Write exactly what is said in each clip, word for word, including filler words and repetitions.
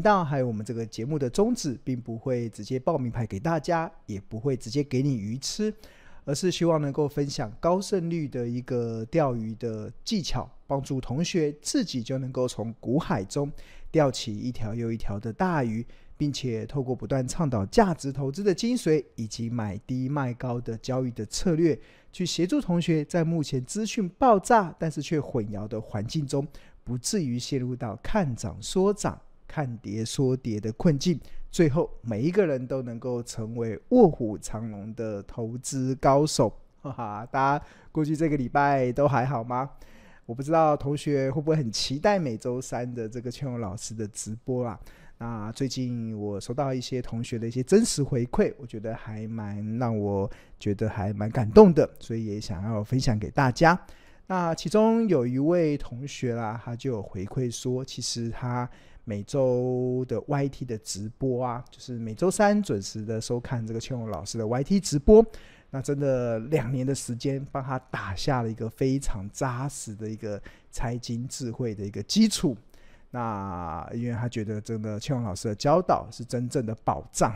频道还有我们这个节目的宗旨，并不会直接报名牌给大家，也不会直接给你鱼吃，而是希望能够分享高胜率的一个钓鱼的技巧，帮助同学自己就能够从股海中钓起一条又一条的大鱼，并且透过不断倡导价值投资的精髓，以及买低卖高的交易的策略，去协助同学在目前资讯爆炸但是却混淆的环境中，不至于陷入到看涨说涨、看跌说跌的困境，最后每一个人都能够成为卧虎藏龙的投资高手。哈哈，大家过去这个礼拜都还好吗？我不知道同学会不会很期待每周三的这个劝我老师的直播啦。那最近我收到一些同学的一些真实回馈，我觉得还蛮让我觉得还蛮感动的，所以也想要分享给大家。那其中有一位同学啦，他就有回馈说，其实他每周的 Y T 的直播啊，就是每周三准时的收看这个千勇老师的 Y T 直播，那真的两年的时间帮他打下了一个非常扎实的一个财经智慧的一个基础。那因为他觉得真的千勇老师的教导是真正的宝藏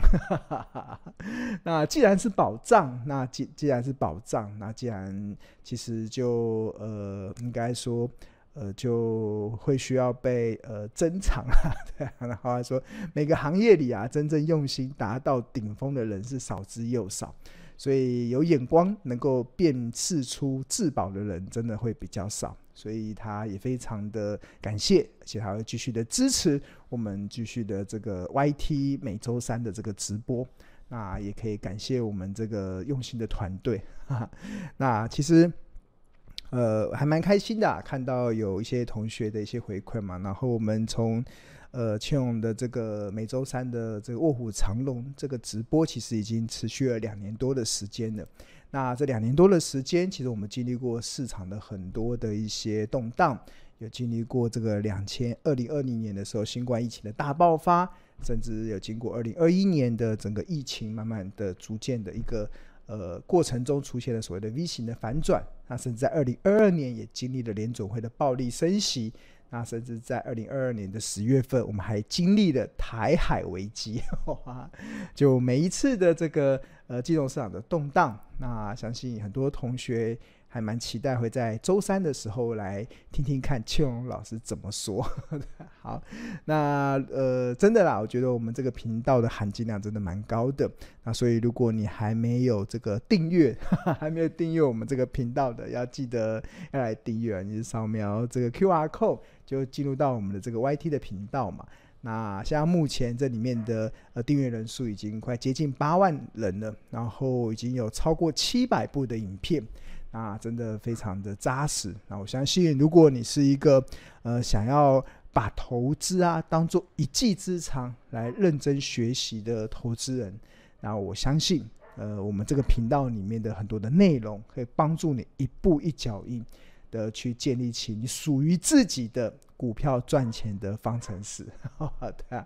那既然是宝藏那 既, 既然是宝藏那既然其实就呃应该说呃，就会需要被呃珍藏啊，对啊。然后他说，每个行业里啊，真正用心达到顶峰的人是少之又少，所以有眼光能够辨识出至宝的人真的会比较少。所以他也非常的感谢，而且他会继续的支持我们继续的这个 Y T 每周三的这个直播。那也可以感谢我们这个用心的团队。哈哈，那其实。呃，还蛮开心的、啊，看到有一些同学的一些回馈嘛。然后我们从呃千勇的这个每周三的这个卧虎藏龙这个直播，其实已经持续了两年多的时间了。那这两年多的时间，其实我们经历过市场的很多的一些动荡，有经历过这个两千二零二零年的时候新冠疫情的大爆发，甚至有经过二零二一年的整个疫情慢慢的逐渐的一个。呃，过程中出现了所谓的 V 型的反转，那甚至在二零二二年也经历了联准会的暴力升息，那甚至在二零二二年的十月份我们还经历了台海危机就每一次的这个呃金融市场的动荡，那相信很多同学还蛮期待会在周三的时候来听听看千勇老师怎么说好，那呃真的啦，我觉得我们这个频道的含金量真的蛮高的，那所以如果你还没有这个订阅哈哈还没有订阅我们这个频道的，要记得要来订阅，你是扫描这个 Q R code 就进入到我们的这个 Y T 的频道嘛。那现在目前这里面的呃订阅人数已经快接近八万人了，然后已经有超过七百部的影片，那真的非常的扎实。那我相信，如果你是一个呃想要把投资啊当做一技之长来认真学习的投资人，那我相信呃我们这个频道里面的很多的内容可以帮助你一步一脚印的去建立起你属于自己的股票赚钱的方程式对、啊、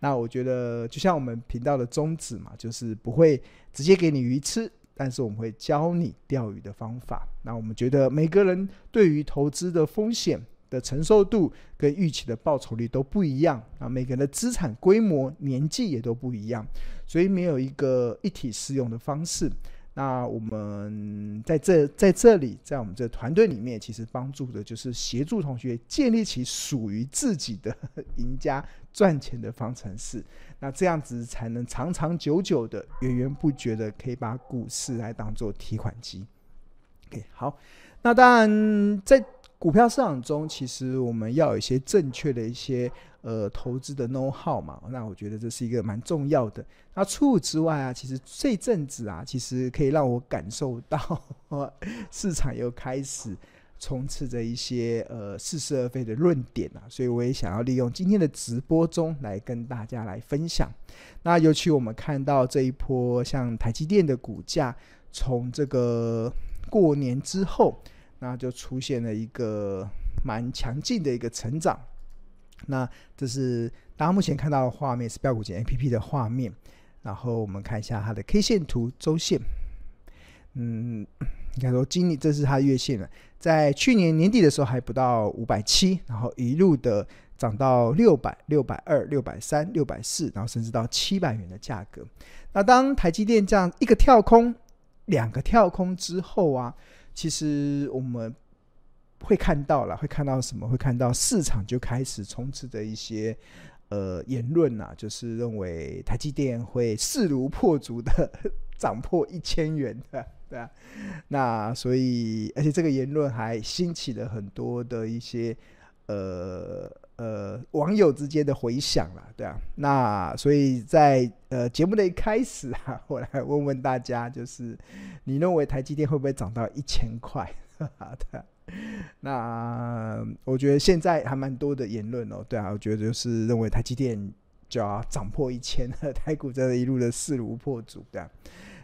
那我觉得就像我们频道的宗旨嘛，就是不会直接给你鱼吃，但是我们会教你钓鱼的方法。那我们觉得每个人对于投资的风险的承受度跟预期的报酬率都不一样，那每个人的资产规模年纪也都不一样，所以没有一个一体适用的方式。那我们在这在这里，在我们这团队里面，其实帮助的就是协助同学建立起属于自己的赢家赚钱的方程式。那这样子才能长长久久的、源源不绝的，可以把股市来当做提款机。OK， 好，那当然在股票市场中，其实我们要有一些正确的一些呃投资的 know how 嘛，那我觉得这是一个蛮重要的。那除此之外啊，其实这阵子啊，其实可以让我感受到呵呵市场又开始充斥着一些呃似是而非的论点啊，所以我也想要利用今天的直播中来跟大家来分享。那尤其我们看到这一波像台积电的股价，从这个过年之后。那就出现了一个蛮强劲的一个成长，那这是大家目前看到的画面，是标股金 A P P 的画面，然后我们看一下它的 K 线图周线，嗯，应该说今年这是它月线了，在去年年底的时候还不到五百七，然后一路的涨到六百、六百二、六百三、六百四，然后甚至到七百元的价格。那当台积电这样一个跳空、两个跳空之后啊，其实我们会看到了，会看到什么？会看到市场就开始充斥着一些呃言论啊，就是认为台积电会势如破竹的涨破一千元的。对啊，那所以，而且这个言论还兴起了很多的一些呃呃网友之间的回响啦，对啊，那所以在呃节目的一开始啊，我来问问大家，就是你认为台积电会不会涨到一千块？对啊，那我觉得现在还蛮多的言论哦，对啊，我觉得就是认为台积电就要涨破一千了，台股真的一路的势如破竹，对啊。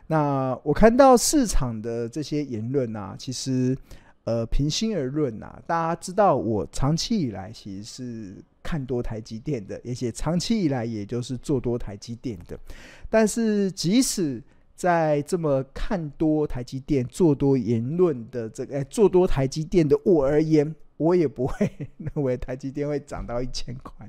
那我看到市场的这些言论啊，其实呃平心而论啊，大家知道我长期以来其实是看多台积电的，而且长期以来也就是做多台积电的。但是即使在这么看多台积电、做多言论的这个、哎、做多台积电的我而言，我也不会认为台积电会涨到一千块。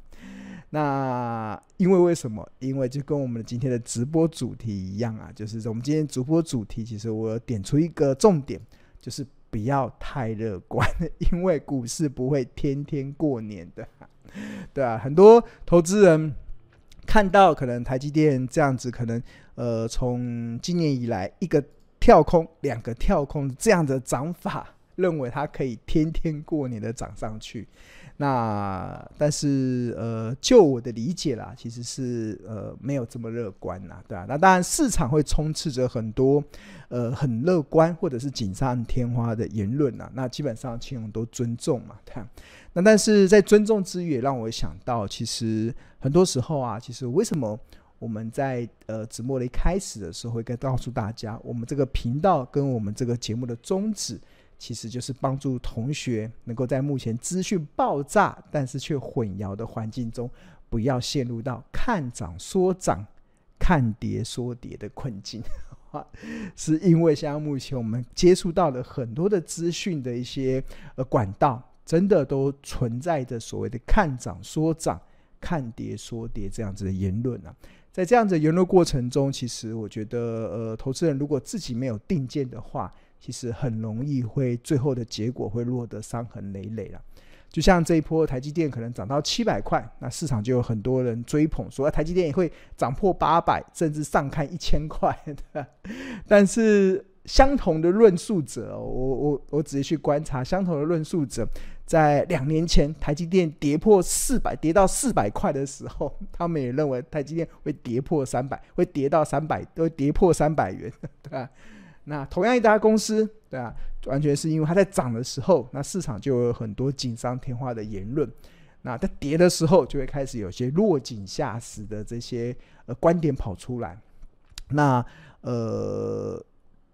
那因为为什么？因为就跟我们今天的直播主题一样啊，就是我们今天直播主题，其实我点出一个重点，就是不要太乐观，因为股市不会天天过年的，对啊，很多投资人看到可能台积电这样子，可能呃从今年以来一个跳空、两个跳空这样的涨法，认为它可以天天过年的涨上去。那但是呃，就我的理解啦，其实是呃没有这么乐观啦，对啊。那当然市场会充斥着很多呃很乐观或者是锦上添花的言论啦，那基本上请我们都尊重嘛，对啊。那但是在尊重之余，也让我想到，其实很多时候啊，其实为什么我们在呃直播的一开始的时候，会告诉大家，我们这个频道跟我们这个节目的宗旨，其实就是帮助同学能够在目前资讯爆炸但是却混淆的环境中，不要陷入到看涨说涨、看跌说跌的困境。是因为像目前我们接触到了很多的资讯的一些、呃、管道，真的都存在着所谓的看涨说涨、看跌说跌这样子的言论啊。在这样子的言论过程中，其实我觉得呃，投资人如果自己没有定见的话，其实很容易会最后的结果会落得伤痕累累啦。就像这一波台积电可能涨到七百块，那市场就有很多人追捧说、啊、台积电也会涨破八百甚至上看一千块的。但是相同的论述者、哦、我我我直接去观察相同的论述者，在两年前台积电跌破四百，跌到四百块的时候，他们也认为台积电会跌破三百，会跌到三百，会跌破三百元，对吧？那同样一家公司，对啊，完全是因为它在涨的时候，那市场就有很多锦上添花的言论，那在跌的时候就会开始有些落井下石的这些、呃、观点跑出来。那呃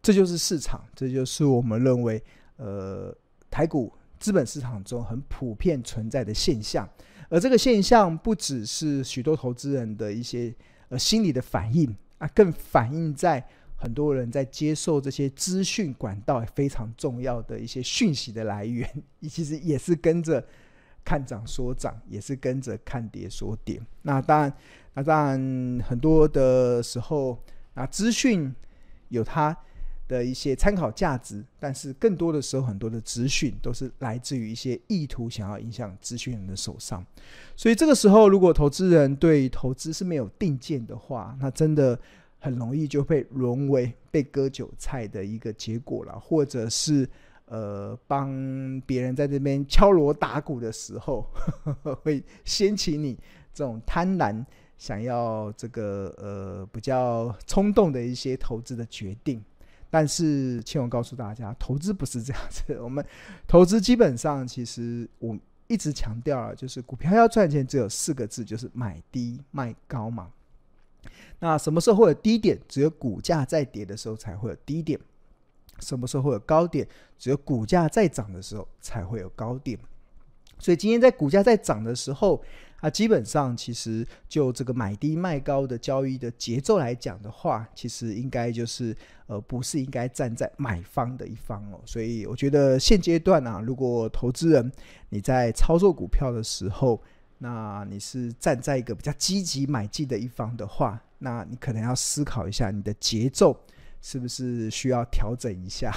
这就是市场，这就是我们认为呃台股资本市场中很普遍存在的现象。而这个现象不只是许多投资人的一些、呃、心理的反应啊，更反映在很多人在接受这些资讯管道非常重要的一些讯息的来源，其实也是跟着看涨说涨，也是跟着看跌说跌。那当然，那当然很多的时候，那资讯有它的一些参考价值，但是更多的时候，很多的资讯都是来自于一些意图想要影响资讯人的手上。所以这个时候，如果投资人对投资是没有定见的话，那真的很容易就被沦为被割韭菜的一个结果了，或者是呃帮别人在这边敲锣打鼓的时候，呵呵会掀起你这种贪婪、想要这个呃比较冲动的一些投资的决定。但是千万告诉大家，投资不是这样子。我们投资基本上，其实我一直强调了，就是股票要赚钱只有四个字，就是买低卖高嘛。那什么时候会有低点？只有股价在跌的时候才会有低点。什么时候会有高点？只有股价在涨的时候才会有高点。所以今天在股价在涨的时候、啊、基本上其实就这个买低卖高的交易的节奏来讲的话，其实应该就是呃，不是应该站在买方的一方哦。所以我觉得现阶段啊，如果投资人你在操作股票的时候，那你是站在一个比较积极买进的一方的话，那你可能要思考一下你的节奏是不是需要调整一下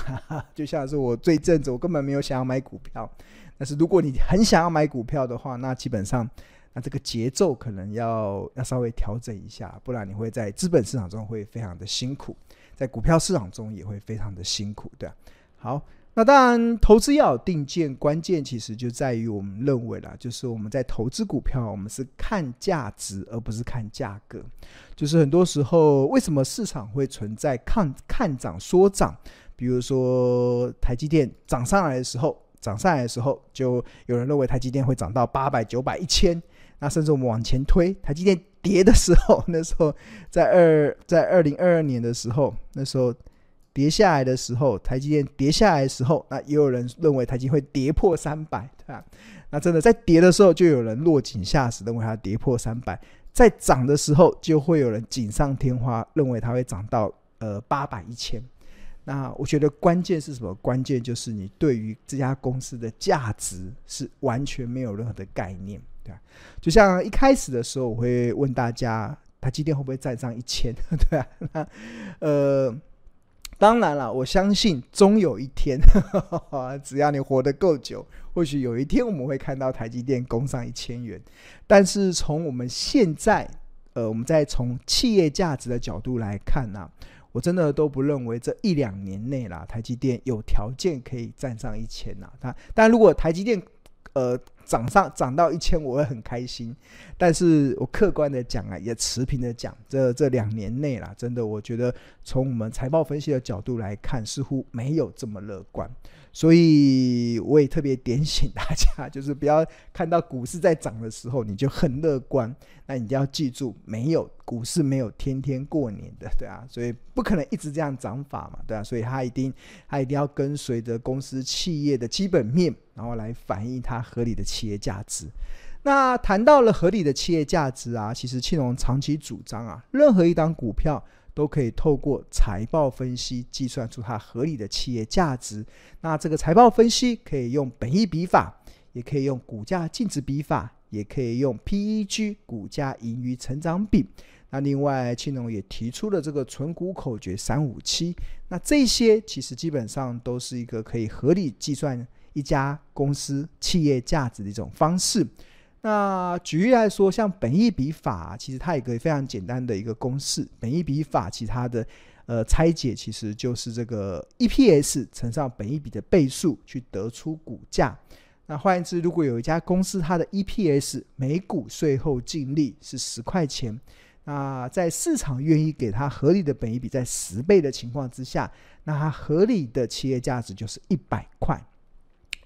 就像是我这阵子我根本没有想要买股票，但是如果你很想要买股票的话，那基本上那这个节奏可能要要稍微调整一下，不然你会在资本市场中会非常的辛苦，在股票市场中也会非常的辛苦，对啊。好，那当然投资要有定见，关键其实就在于我们认为啦，就是我们在投资股票，我们是看价值而不是看价格。就是很多时候为什么市场会存在 看, 看涨说涨，比如说台积电涨上来的时候涨上来的时候就有人认为台积电会涨到八百、九百、一千，那甚至我们往前推，台积电跌的时候，那时候在二在二零二二年的时候，那时候跌下来的时候，台积电跌下来的时候，那也有人认为台积会跌破三百，对吧？那真的在跌的时候就有人落井下石，认为它跌破三百，在涨的时候就会有人锦上添花，认为它会涨到呃八百、一千。那我觉得关键是什么？关键就是你对于这家公司的价值是完全没有任何的概念，对啊。就像一开始的时候我会问大家台积电会不会站上一千，对啊。那呃当然了，我相信终有一天呵呵，只要你活得够久，或许有一天我们会看到台积电攻上一千元。但是从我们现在呃我们再从企业价值的角度来看啊，我真的都不认为这一两年内啦，台积电有条件可以站上一千啦。但如果台积电呃涨上涨到一千，我会很开心。但是我客观的讲啊，也持平的讲，这这两年内啦，真的我觉得从我们财报分析的角度来看，似乎没有这么乐观。所以我也特别点醒大家，就是不要看到股市在涨的时候你就很乐观，那你就要记住，没有股市没有天天过年的，对啊，所以不可能一直这样涨法嘛，对啊，所以它一定它一定要跟随着公司企业的基本面，然后来反映它合理的企业价值。那谈到了合理的企业价值啊，其实庆荣长期主张啊，任何一档股票都可以透过财报分析计算出它合理的企业价值。那这个财报分析可以用本益比法，也可以用股价净值比法，也可以用 P E G 股价盈余成长比。那另外庆荣也提出了这个存股口诀三五七，那这些其实基本上都是一个可以合理计算一家公司企业价值的一种方式。那举例来说，像本益比法，其实它有一个非常简单的一个公式。本益比法其他的呃拆解其实就是这个 E P S 乘上本益比的倍数去得出股价。那换言之，如果有一家公司它的 E P S 每股税后净利是十块钱，那在市场愿意给它合理的本益比在十倍的情况之下，那它合理的企业价值就是一百块。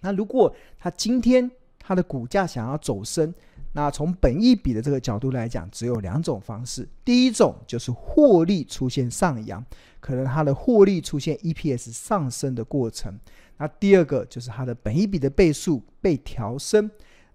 那如果它今天它的股价想要走升，那从本益比的这个角度来讲，只有两种方式。第一种就是获利出现上扬，可能它的获利出现 E P S 上升的过程。那第二个就是它的本益比的倍数被调升。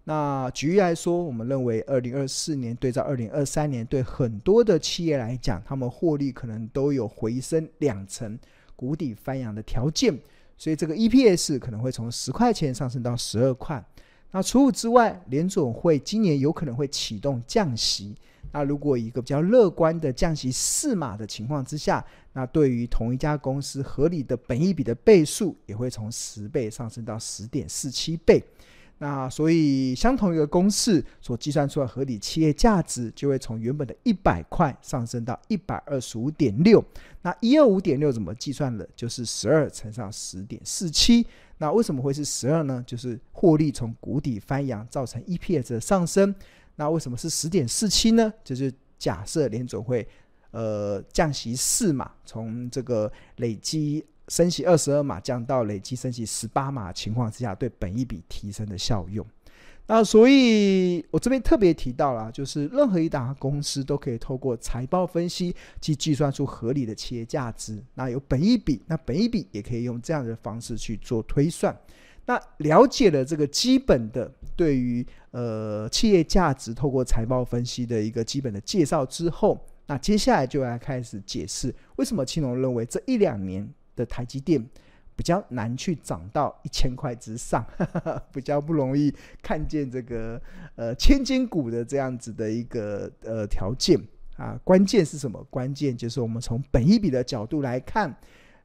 那举例来说，我们认为二零二四年对照二零二三年，对很多的企业来讲，他们获利可能都有回升两成、谷底翻扬的条件，所以这个 E P S 可能会从十块钱上升到十二块。那除此之外，联准会今年有可能会启动降息。那如果一个比较乐观的降息四码的情况之下，那对于同一家公司合理的本益比的倍数也会从十倍上升到 十点四七倍。那所以相同一个公式所计算出的合理企业价值就会从原本的一百块上升到 一百二十五点六。 那 一百二十五点六 怎么计算的？就是十二乘上 十点四七。那为什么会是十二呢？就是获利从谷底翻扬造成 E P S 的上升。那为什么是 十点四七 呢？就是假设联准会呃降息四码，从这个累积升息二十二码降到累积升息十八码情况之下，对本益比提升的效用。那所以我这边特别提到了，就是任何一档公司都可以透过财报分析去计算出合理的企业价值。那有本益比，那本益比也可以用这样的方式去做推算。那了解了这个基本的对于呃企业价值透过财报分析的一个基本的介绍之后，那接下来就来开始解释为什么庆荣认为这一两年的台积电比较难去涨到一千块之上，呵呵，比较不容易看见这个呃千金股的这样子的一个呃条件啊。关键是什么？关键就是我们从本益比的角度来看，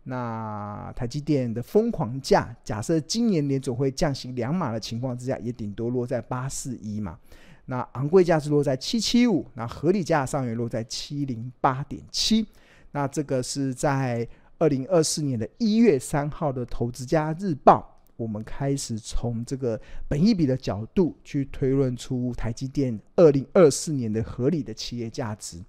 那台积电的疯狂价，假设今年联总会降息两码的情况之下，也顶多落在八四一嘛。那昂贵价是落在七七五，那合理价上也落在七零八点七。那这个是在二零二四年的一月三号的《投资家日报》，我们开始从这个本益比的角度去推论出台积电二零二四年的合理的企业价值。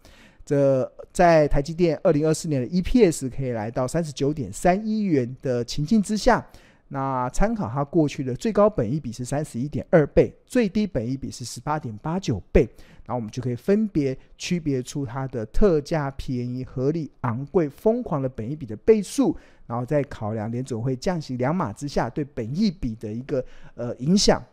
这在台积电二零二四年的 E P S 可以来到三十九点三一元的情境之下，那参考它过去的最高本益比是三十一点二倍，最低本益比是十八点八九倍，然后我们就可以分别区别出它的特价、便宜、合理、昂贵、疯狂的本益比的倍数，然后再考量联准会降息两码之下对本益比的一个呃影响，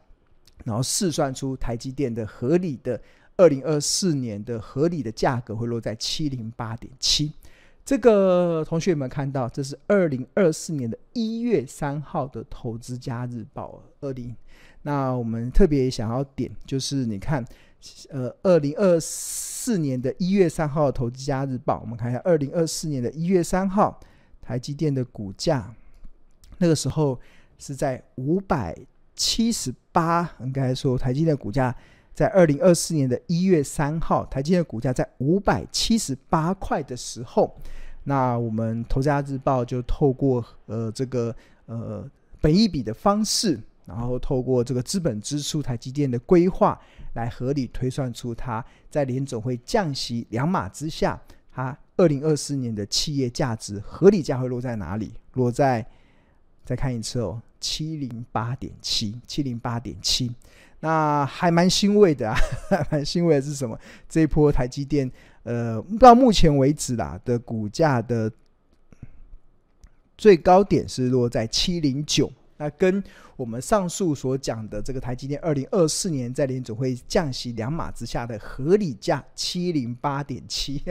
然后试算出台积电的合理的二零二四年的合理的价格会落在七零八点七。这个同学们看到，这是二零二四年的一月三号的《投资家日报》二零。那我们特别想要点就是，你看，呃，二零二四年的一月三号的《投资家日报》，我们看一下二零二四年的一月三号，台积电的股价，那个时候是在五百七十八。应该说，台积电的股价在二零二四年的一月三号，台积电的股价在五百七十八块的时候。那我们投资家日报就透过呃这个呃本益比的方式，然后透过这个资本支出台积电的规划，来合理推算出它在联总会降息两码之下，它二零二四年的企业价值合理价会落在哪里？落在再看一次哦，七零八点七，七零八点七。那还蛮欣慰的啊，蛮欣慰的是什么？这一波台积电。呃，到目前为止啦的股价的最高点是落在七零九，那跟我们上述所讲的这个台积电二零二四年在联准会降息两码之下的合理价七零八点七，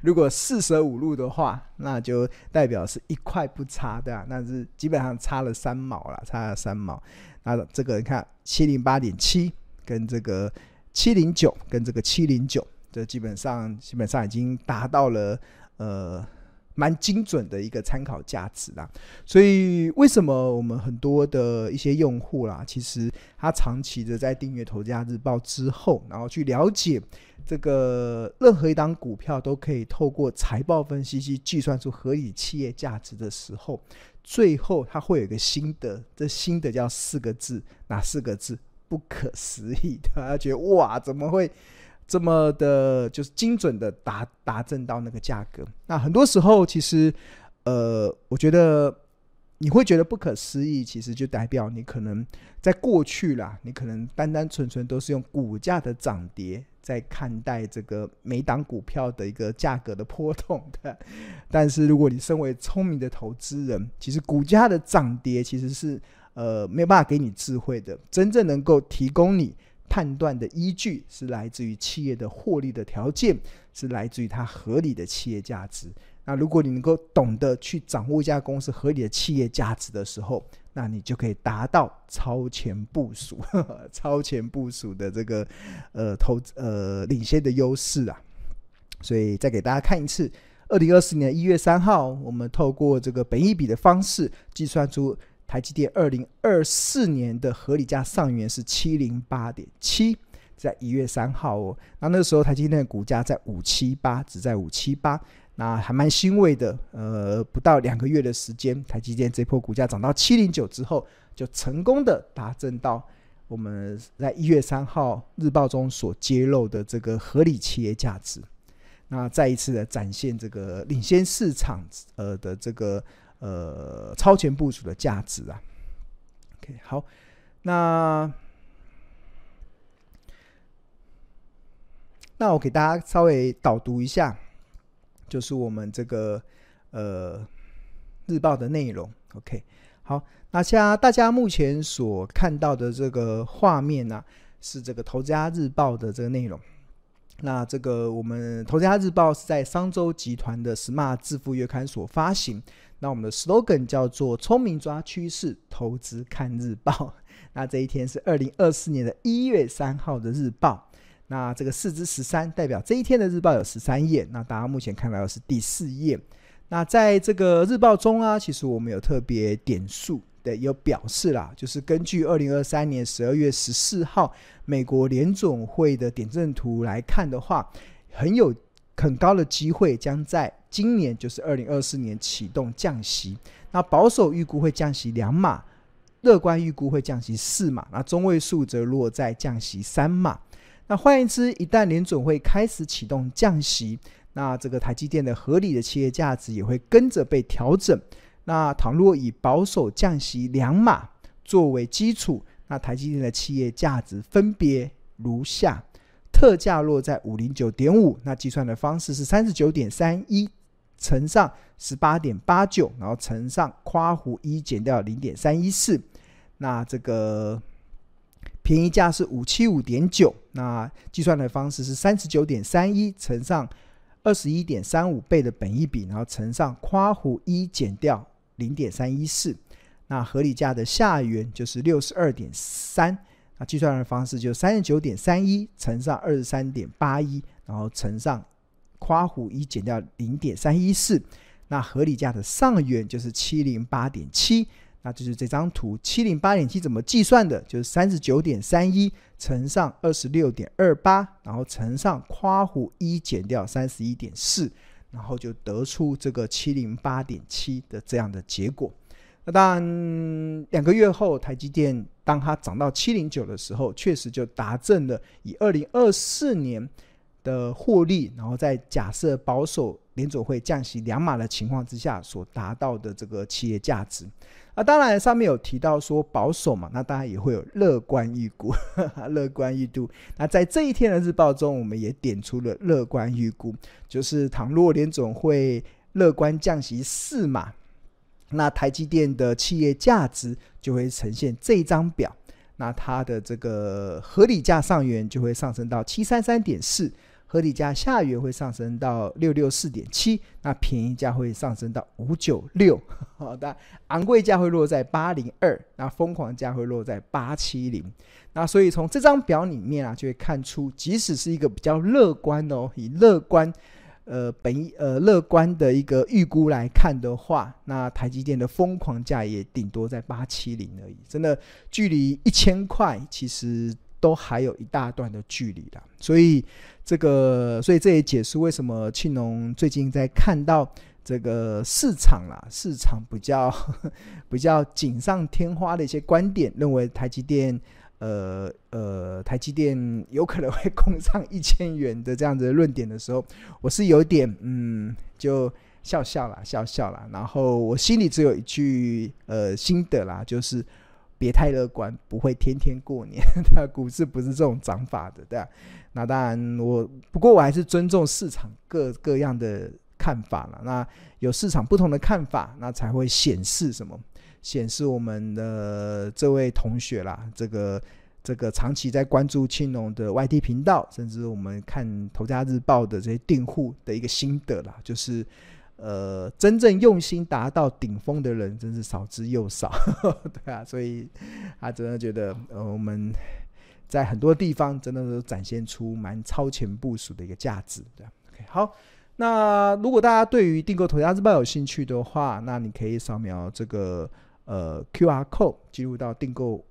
如果四舍五入的话，那就代表是一块不差的、啊，那是基本上差了三毛啦，差了三毛。那这个你看 七零八点七 跟这个七零九跟这个七零九。这基本上基本上已经达到了呃蛮精准的一个参考价值啦，所以为什么我们很多的一些用户啦，其实他长期的在订阅《投资家日报》之后，然后去了解这个任何一档股票都可以透过财报分析去计算出合理企业价值的时候，最后他会有一个心得，这心得叫四个字，哪四个字？不可思议的，他觉得哇，怎么会？这么的就是精准的达达正到那个价格。那很多时候其实呃我觉得你会觉得不可思议，其实就代表你可能在过去啦，你可能单单纯纯都是用股价的涨跌在看待这个每档股票的一个价格的波动的。但是如果你身为聪明的投资人，其实股价的涨跌其实是呃没有办法给你智慧的，真正能够提供你判断的依据是来自于企业的获利的条件，是来自于它合理的企业价值。那如果你能够懂得去掌握一家公司合理的企业价值的时候，那你就可以达到超前部署呵呵超前部署的这个呃投呃领先的优势啊。所以再给大家看一次，二零二四年一月三号，我们透过这个本益比的方式计算出台积电二零二四年的合理价上缘是七零八点七，在一月三号哦。那那个时候台积电的股价在五七八，只在五七八，那还蛮欣慰的。呃，不到两个月的时间，台积电这波股价涨到七零九之后，就成功的达正到我们在一月三号日报中所揭露的这个合理企业价值。那再一次的展现这个领先市场呃的这个。呃，超前部署的价值啊。OK， 好，那那我给大家稍微导读一下，就是我们这个呃日报的内容。OK， 好，那像大家目前所看到的这个画面呢、啊，是这个《投资家日报》的这个内容。那这个我们《投资家日报》是在商周集团的 Smart 致富月刊所发行。那我们的 slogan 叫做聪明抓趋势，投资看日报。那这一天是二零二四年的一月三号的日报。那这个四之十三代表这一天的日报有十三页，那大家目前看到的是第四页。那在这个日报中啊，其实我们有特别点数，对，有表示啦，就是根据二零二三年十二月十四号美国联总会的点阵图来看的话，很有很高的机会将在今年就是二零二四年启动降息。那保守预估会降息两码，乐观预估会降息四码，那中位数则落在降息三码。那换言之，一旦联总会开始启动降息，那这个台积电的合理的企业价值也会跟着被调整。那倘若以保守降息两码作为基础，那台积电的企业价值分别如下：特价落在 五百零九点五， 那计算的方式是 三十九点三一 乘上 十八点八九， 然后乘上括弧一减掉 零点三一四， 那这个便宜价是 五百七十五点九， 那计算的方式是 三十九点三一 乘上 二十一点三五 倍的本益比，然后乘上括弧一减掉 零点三一四， 那合理价的下缘就是 六十二点三， 那计算的方式就 三十九点三一 乘上 二十三点八一， 然后乘上括弧一减掉 零点三一四， 那合理价的上缘就是 七百零八点七，那就是这张图 七百零八点七 怎么计算的，就是 三十九点三一 乘上 二十六点二八， 然后乘上括弧一减掉 三十一点四， 然后就得出这个 七百零八点七 的这样的结果。那当然两个月后台积电当它涨到七百零九的时候，确实就达正了以二零二四年的获利，然后在假设保守联总会降息两码的情况之下所达到的这个企业价值。那、啊、当然上面有提到说保守嘛，那当然也会有乐观预估呵呵乐观预估。那在这一天的日报中我们也点出了乐观预估，就是倘若联总会乐观降息四码，那台积电的企业价值就会呈现这张表，那它的这个合理价上缘就会上升到 七百三十三点四，合理价下缘会上升到 六百六十四点七， 那便宜价会上升到 五百九十六， 好的，昂贵价会落在八百零二，那疯狂价会落在八百七十，那所以从这张表里面啊，就会看出即使是一个比较乐观哦，以乐观呃本呃乐观的一个预估来看的话，那台积电的疯狂价也顶多在八百七十而已，真的距离一千块其实都还有一大段的距离啦。所以这个所以这也解释为什么庆农最近在看到这个市场啦，市场比较呵呵比较锦上添花的一些观点，认为台积电呃呃，台积电有可能会攻上一千元的这样子的论点的时候，我是有点嗯，就笑笑啦，笑笑啦。然后我心里只有一句呃心得啦，就是别太乐观，不会天天过年，对，股市不是这种涨法的，对吧？那当然我，我不过我还是尊重市场各各样的看法啦。那有市场不同的看法，那才会显示什么？显示我们的这位同学啦，这个这个长期在关注庆农的 Y T 频道，甚至我们看投家日报的这些订户的一个心得啦，就是呃，真正用心达到顶峰的人，真是少之又少，呵呵，对啊，所以他、啊、真的觉得呃，我们在很多地方真的都展现出蛮超前部署的一个价值，对啊， okay， 好。那如果大家对于订购投家日报有兴趣的话，那你可以扫描这个呃 Q R code 进入到订购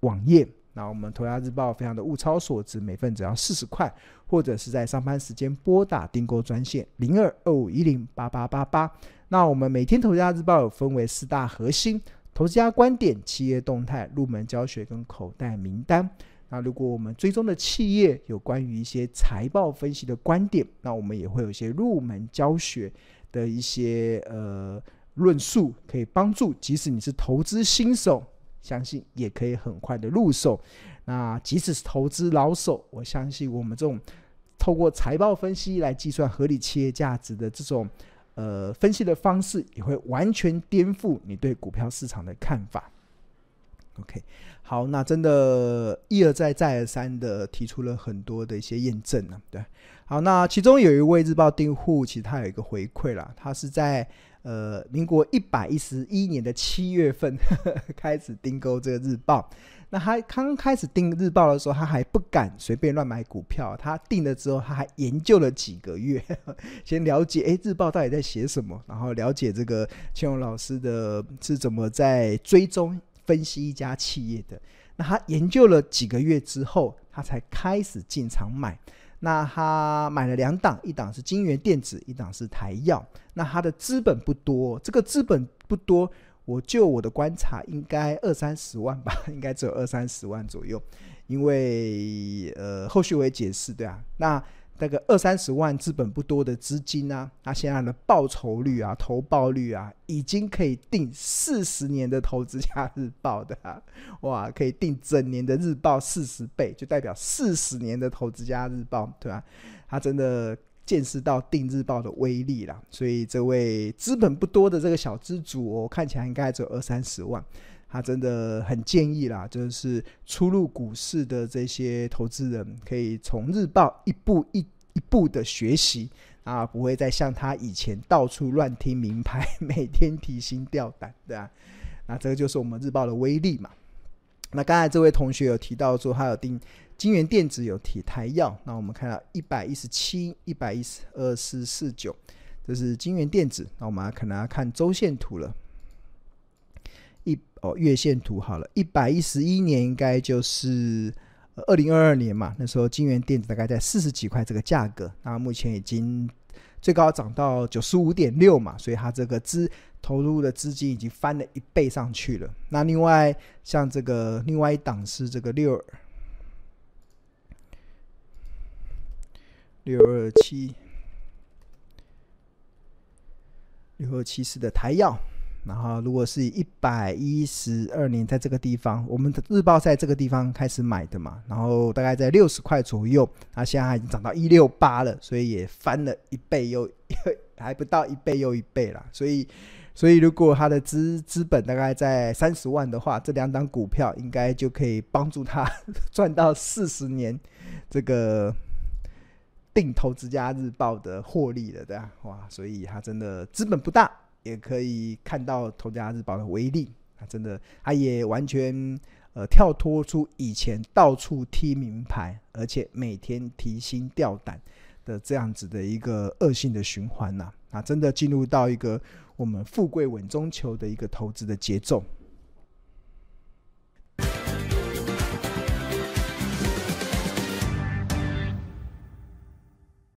网页。那我们投家日报非常的物超所值，每份只要四十块，或者是在上班时间拨打订购专线 零二 二五一零 八八八八。 那我们每天投家日报有分为四大核心：投资家观点、企业动态、入门教学跟口袋名单。那如果我们追踪的企业有关于一些财报分析的观点，那我们也会有一些入门教学的一些呃论述，可以帮助即使你是投资新手，相信也可以很快的入手。那即使是投资老手，我相信我们这种透过财报分析来计算合理企业价值的这种呃分析的方式，也会完全颠覆你对股票市场的看法。OK， 好，那真的一而再再而三的提出了很多的一些验证啊，对。好，那其中有一位日报订户，其实他有一个回馈啦，他是在呃民国一百一十一年的七月份呵呵开始订购这个日报。那他刚开始订日报的时候，他还不敢随便乱买股票，他订了之后，他还研究了几个月，呵呵先了解诶日报到底在写什么，然后了解这个千荣老师的是怎么在追踪分析一家企业的。那他研究了几个月之后，他才开始进场买。那他买了两档，一档是金源电子，一档是台药。那他的资本不多，这个资本不多，我就我的观察应该二三十万吧，应该只有二三十万左右，因为呃后续我也解释，对啊，那那个二三十万资本不多的资金啊，那现在的报酬率啊、投报率啊，已经可以定四十年的投资价日报的啊，哇，可以定整年的日报四十倍，就代表四十年的投资价日报，对啊，他真的见识到订日报的威力啦。所以这位资本不多的这个小资主哦，看起来应该只有二三十万。他真的很建议啦，就是初入股市的这些投资人可以从日报一步一一步的学习啊，不会再像他以前到处乱听名牌，每天提心吊胆，对啊，那这个就是我们日报的威力嘛。那刚才这位同学有提到说他有订金源电子，有提台药，那我们看到一百一十七、一百一十二、四十九，这是金源电子。那我们可能要看周线图了，一哦月线图好了，一百一十一年应该就是二零二二年嘛，那时候金源电子大概在四十几块这个价格，那目前已经最高涨到 九十五点六 嘛，所以它这个资投入的资金已经翻了一倍上去了。那另外像这个另外一档是这个六二七四的台药，然后如果是一百一十二年在这个地方，我们的日报在这个地方开始买的嘛，然后大概在六十块左右，那现在已经涨到一百六十八了，所以也翻了一倍又还不到一倍又一倍啦。所以所以如果他的 资, 资本大概在三十万的话，这两档股票应该就可以帮助他赚到四十年这个定投资家日报的获利了，对啊，哇，所以他真的资本不大，也可以看到投资家日报的威力。他真的他也完全、呃、跳脱出以前到处踢名牌，而且每天提心吊胆的这样子的一个恶性的循环啊，真的进入到一个我们富贵稳中求的一个投资的节奏。